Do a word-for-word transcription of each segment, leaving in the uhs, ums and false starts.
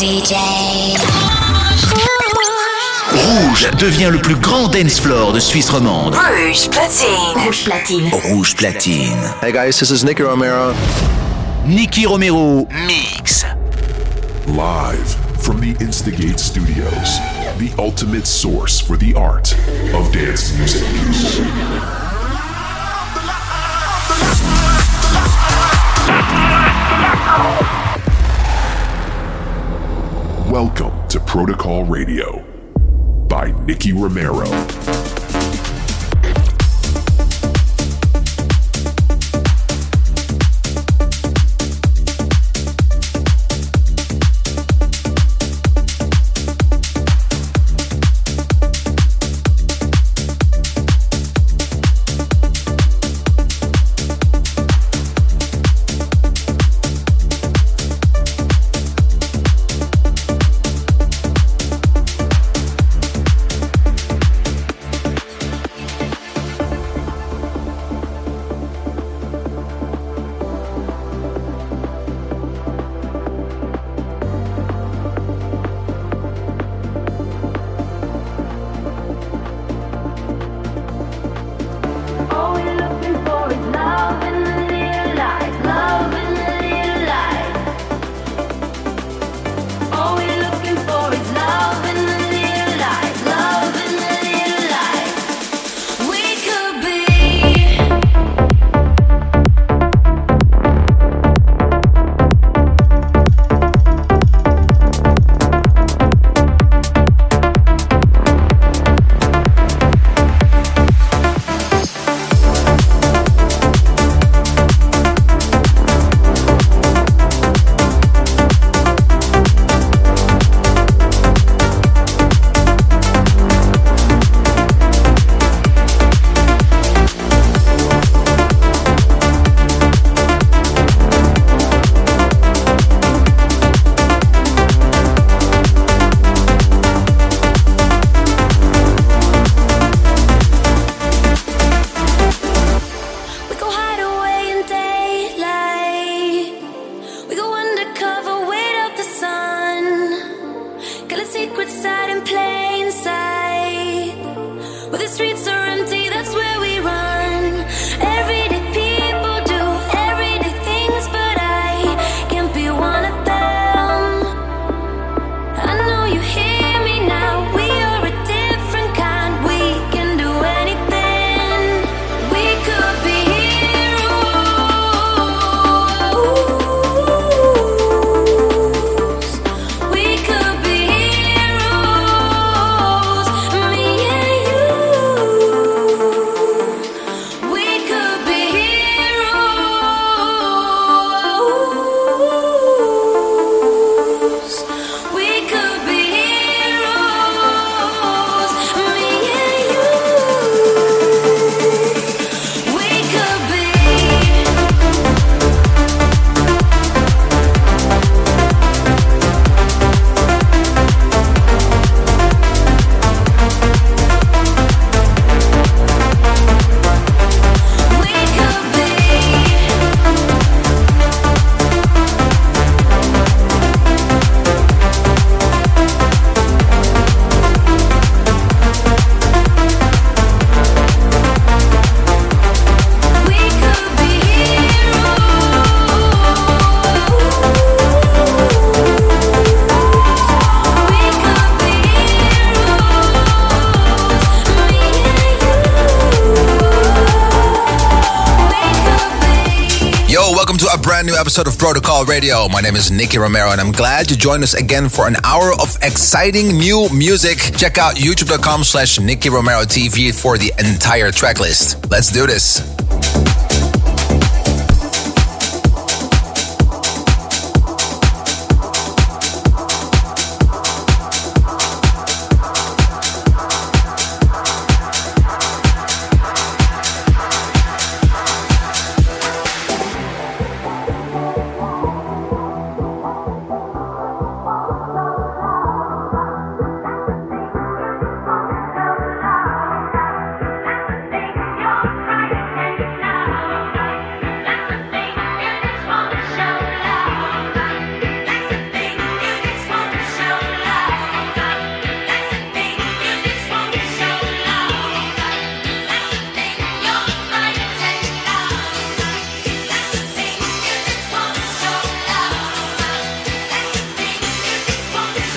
D J Rouge devient le plus grand dance floor de Suisse romande. Rouge Platine. Rouge Platine. Rouge Platine. Hey guys, this is Nicky Romero. Nicky Romero mix. Live from the Instigate Studios, the ultimate source for the art of dance music. Welcome to Protocol Radio by Nicky Romero. New episode of Protocol Radio. My name is Nicky Romero and I'm glad you joined us again for an hour of exciting new music. Check out youtube.com slash Nicky Romero TV for the entire track list. Let's do this.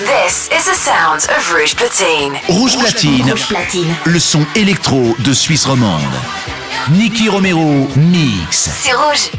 This is the sound of Rouge Platine. Rouge Platine, Rouge Platine. Le son électro de Suisse romande. Nicky Romero mix. C'est Rouge.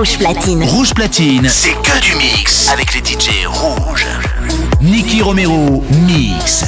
Rouge Platine. Rouge Platine, c'est que du mix avec les D J rouges. Nicky Romero, mix.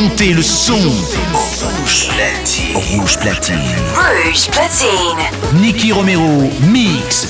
volonté, le son. Rouge Platine. Rouge Platine. Rouge Platine. Nicky Romero, mix.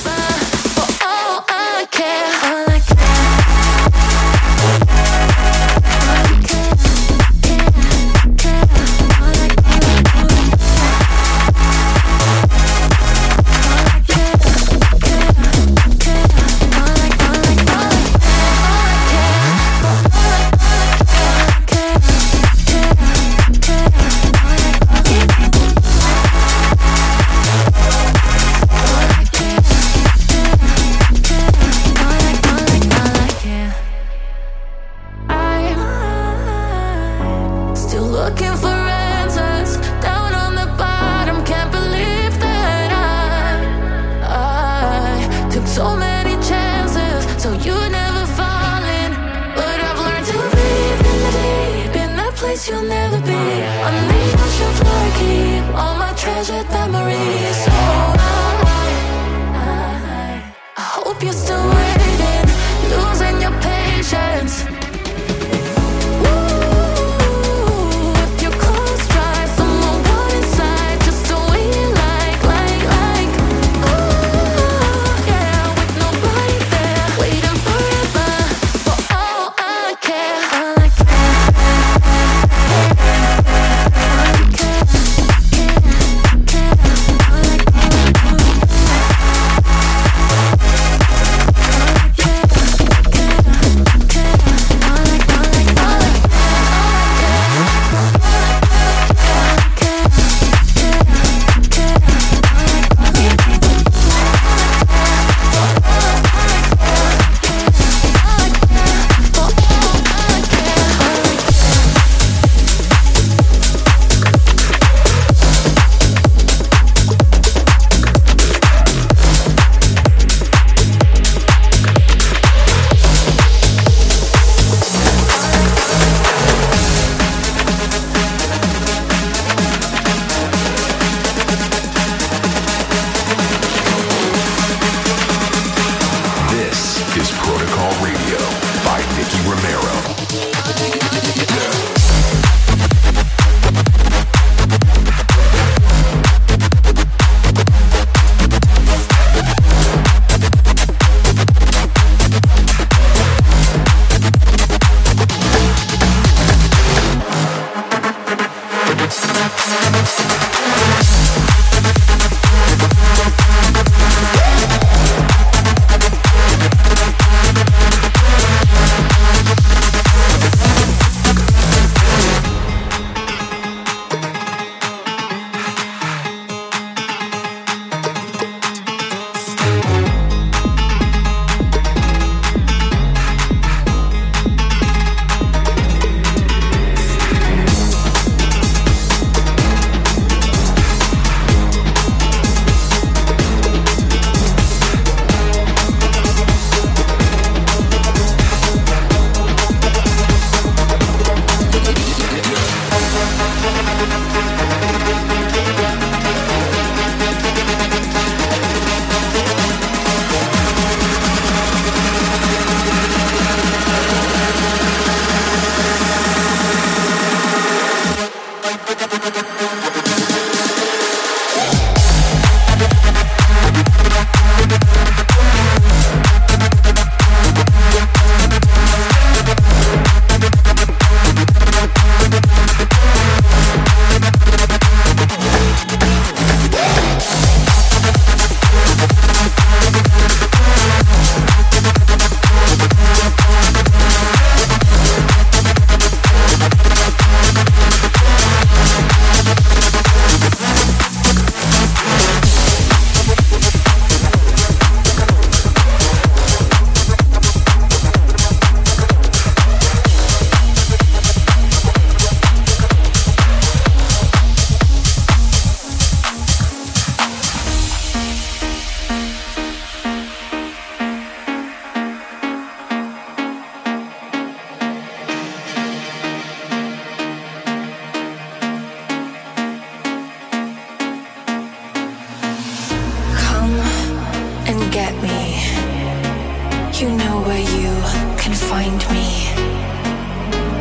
Find me.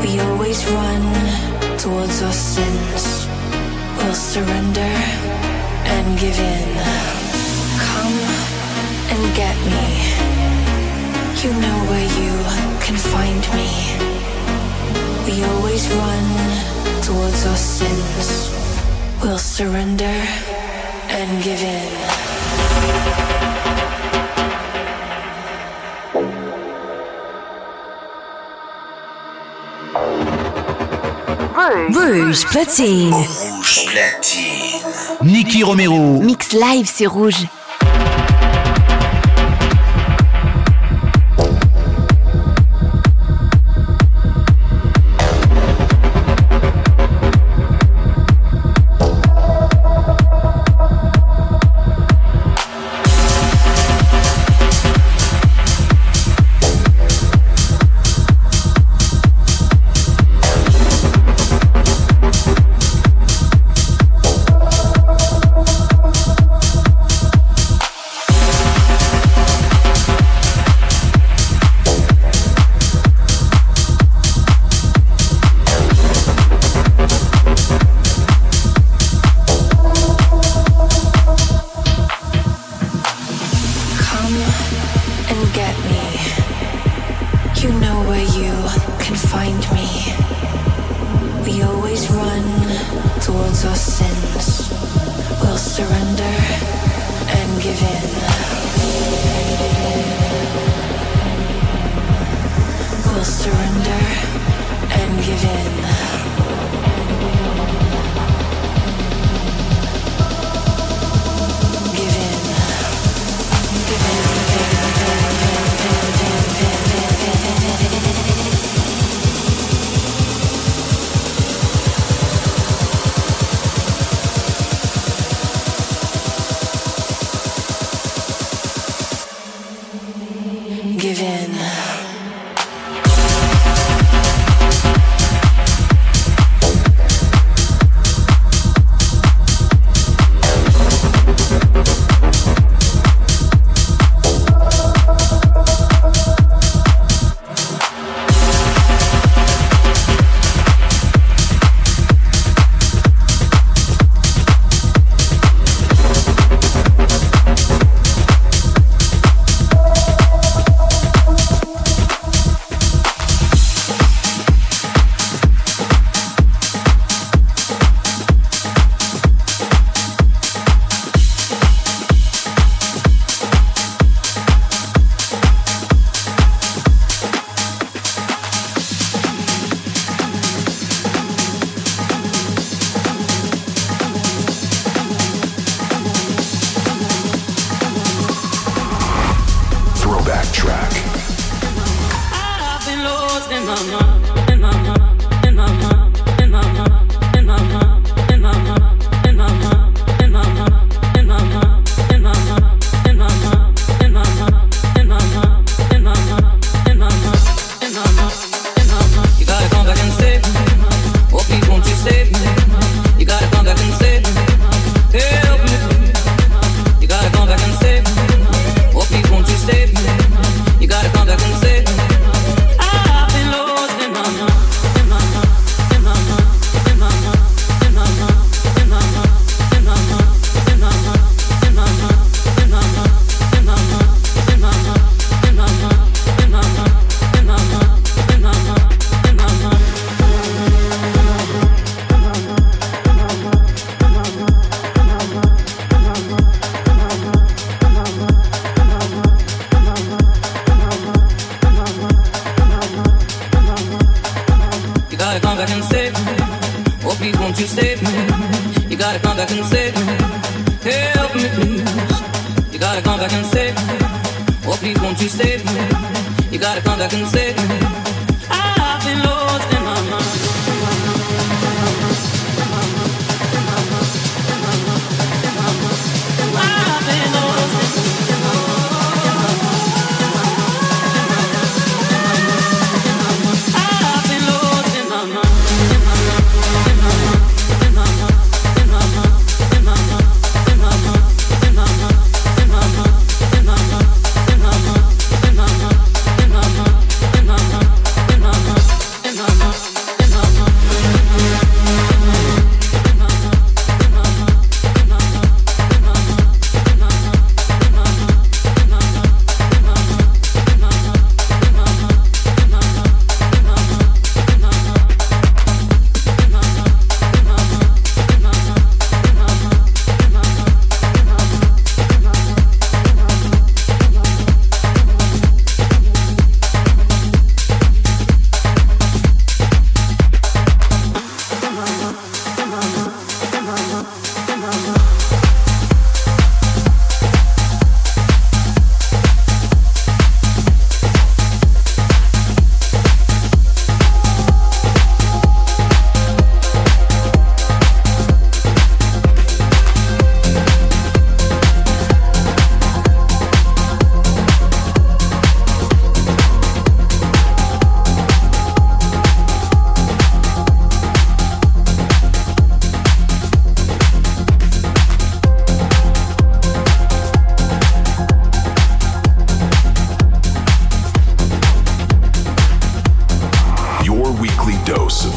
We always run towards our sins. We'll surrender and give in. Come and get me. You know where you can find me. We always run towards our sins. We'll surrender and give in. Rouge Platine. Rouge Platine. Nicky Romero. Mix live, c'est Rouge.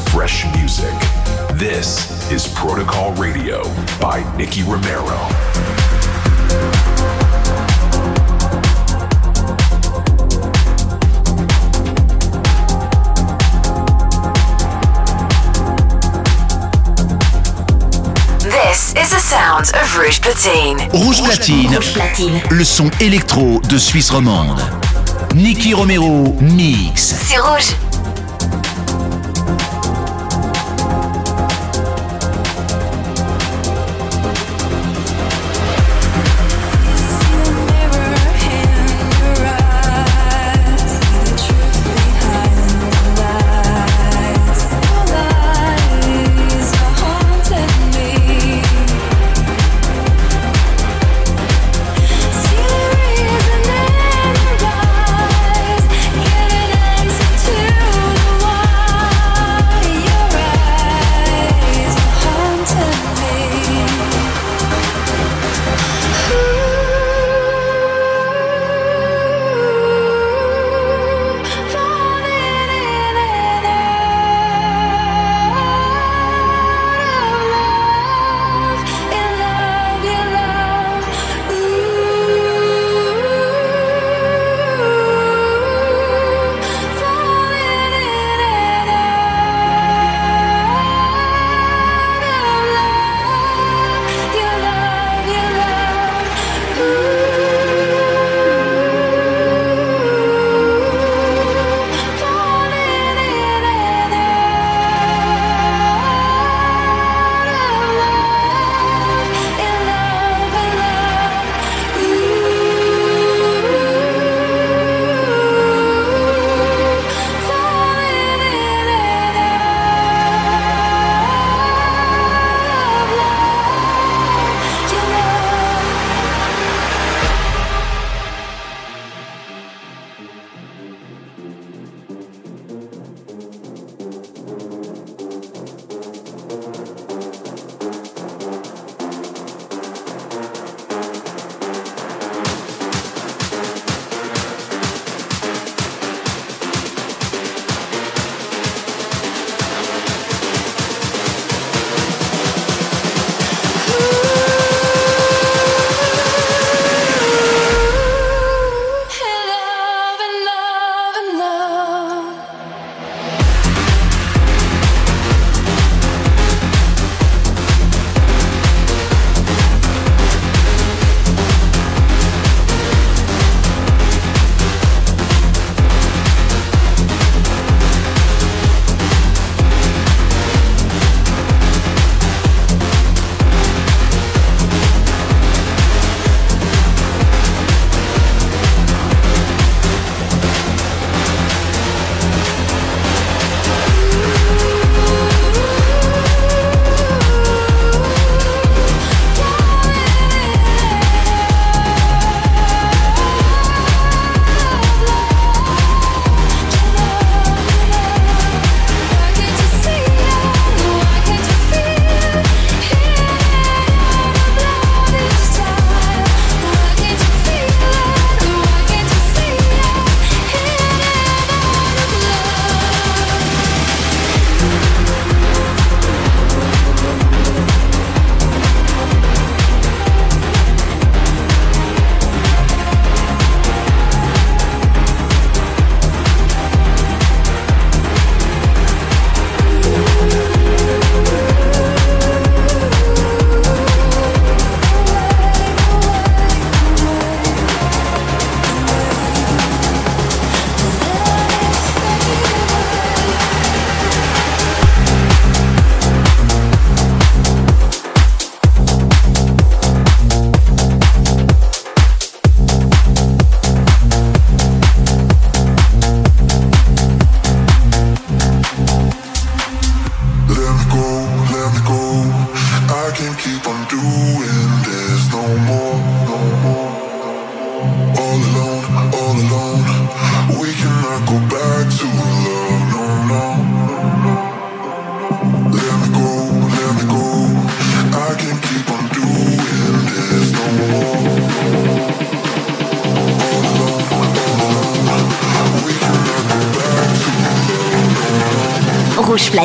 fresh music. This is Protocol Radio by Nicky Romero. Is the sound of Rouge Platine. Rouge Platine, Rouge Platine, le son électro de Suisse romande. Nicky Romero mix. C'est Rouge. Rouge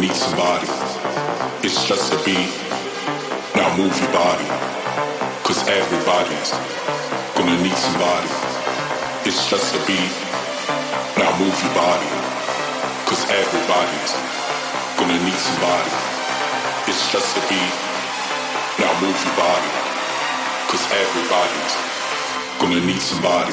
Need somebody.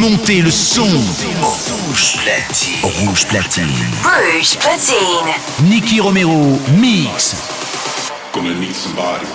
monter le son. Rouge Platine. Rouge Platine. Rouge Platine. Nicky Romero mix. Gonna need somebody.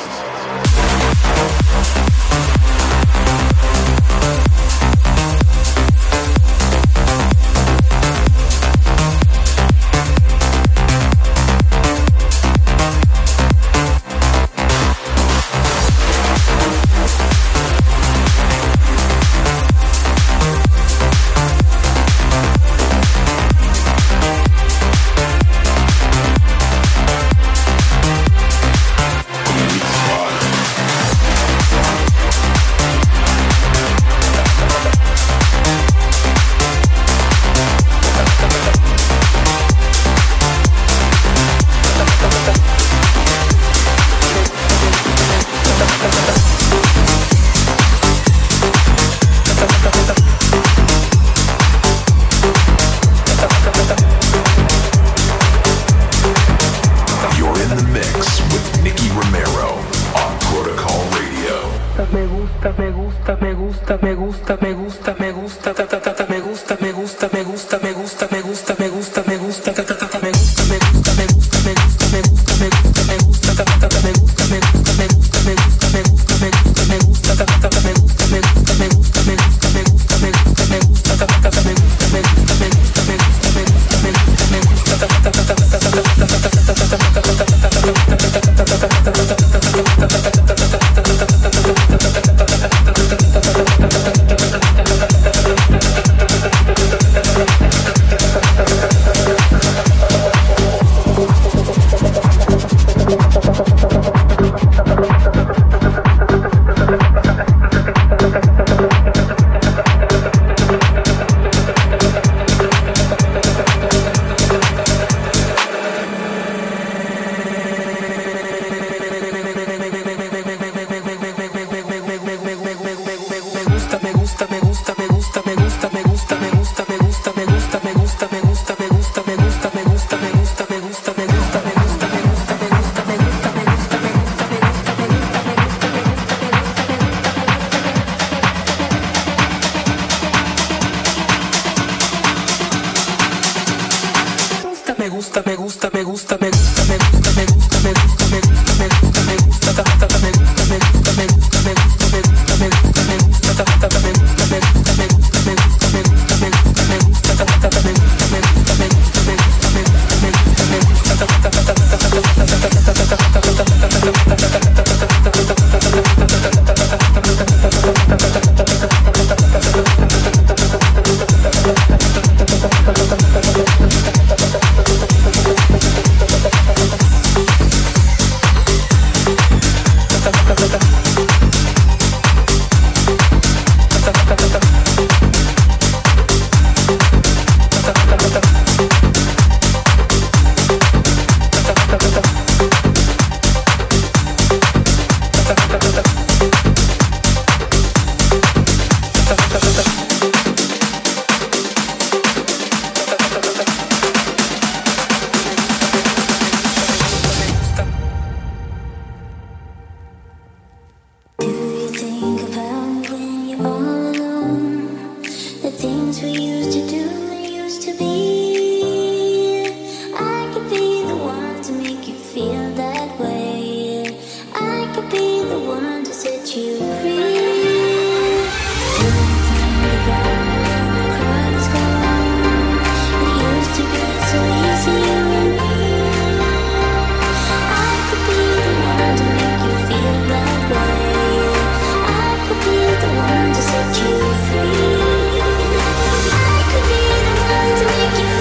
Thank you.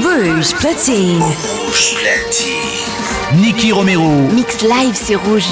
Rouge Platine. Rouge Platine. Nicky Romero. Mix live, c'est Rouge.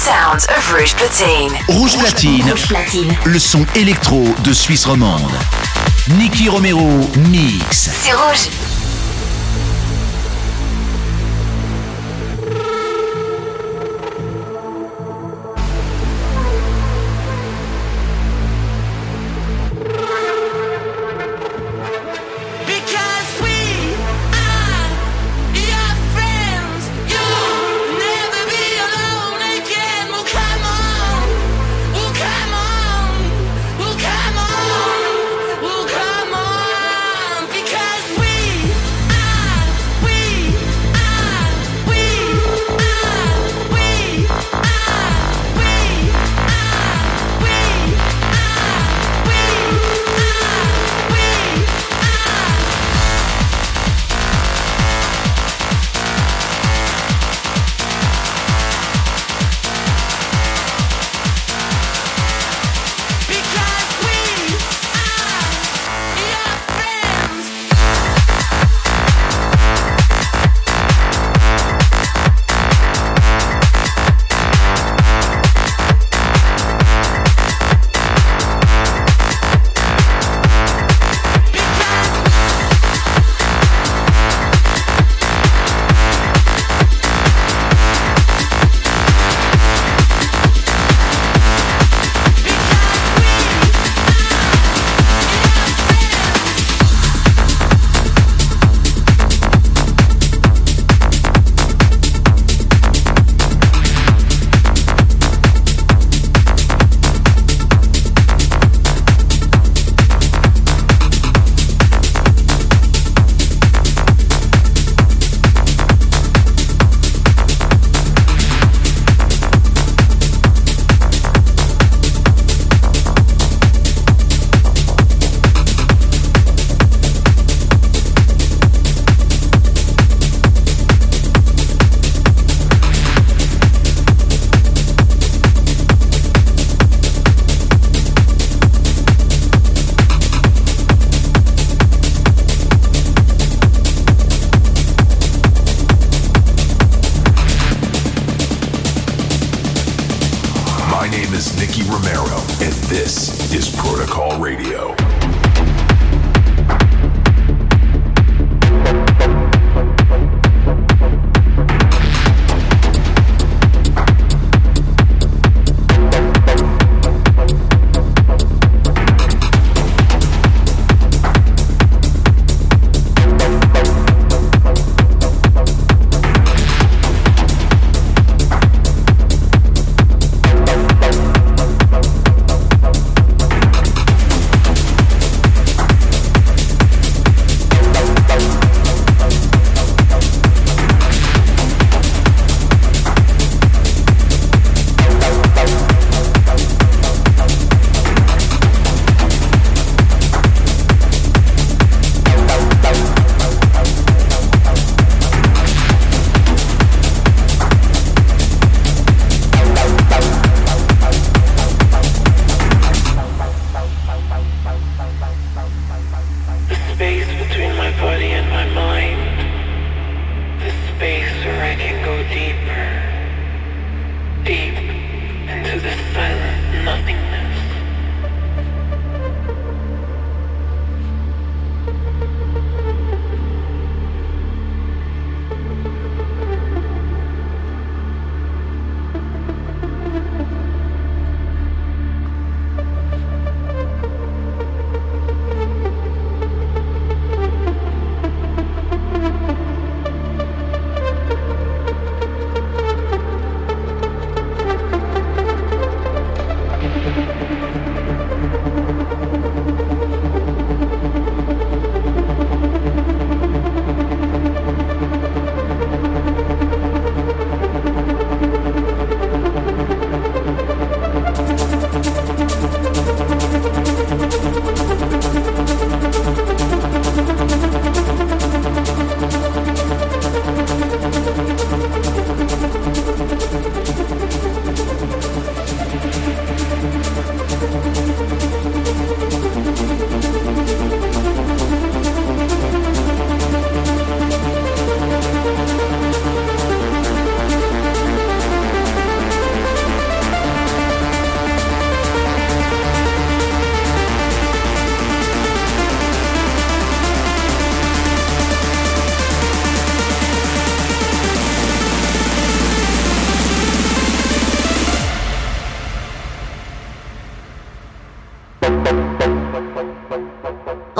sounds of Rouge Platine. Rouge Platine, Rouge Platine, le son électro de Suisse romande. Nicky Romero mix. C'est Rouge.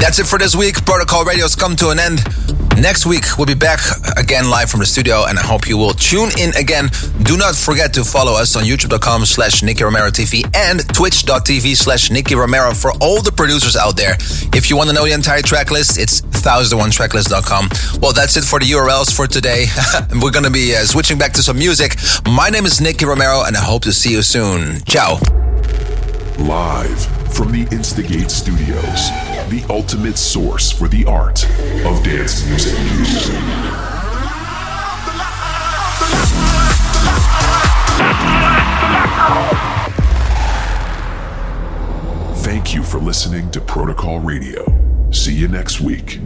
That's it for this week. Protocol Radio's come to an end. Next week, we'll be back again live from the studio, and I hope you will tune in again. Do not forget to follow us on youtube.com slash Nicky Romero TV and twitch.tv slash Nicky Romero for all the producers out there. If you want to know the entire track list, it's one thousand one tracklist dot com. Well, that's it for the U R Ls for today. We're going to be uh, switching back to some music. My name is Nicky Romero, and I hope to see you soon. Ciao. Live from the Instigate Studios, the ultimate source for the art of dance music. Thank you for listening to Protocol Radio. See you next week.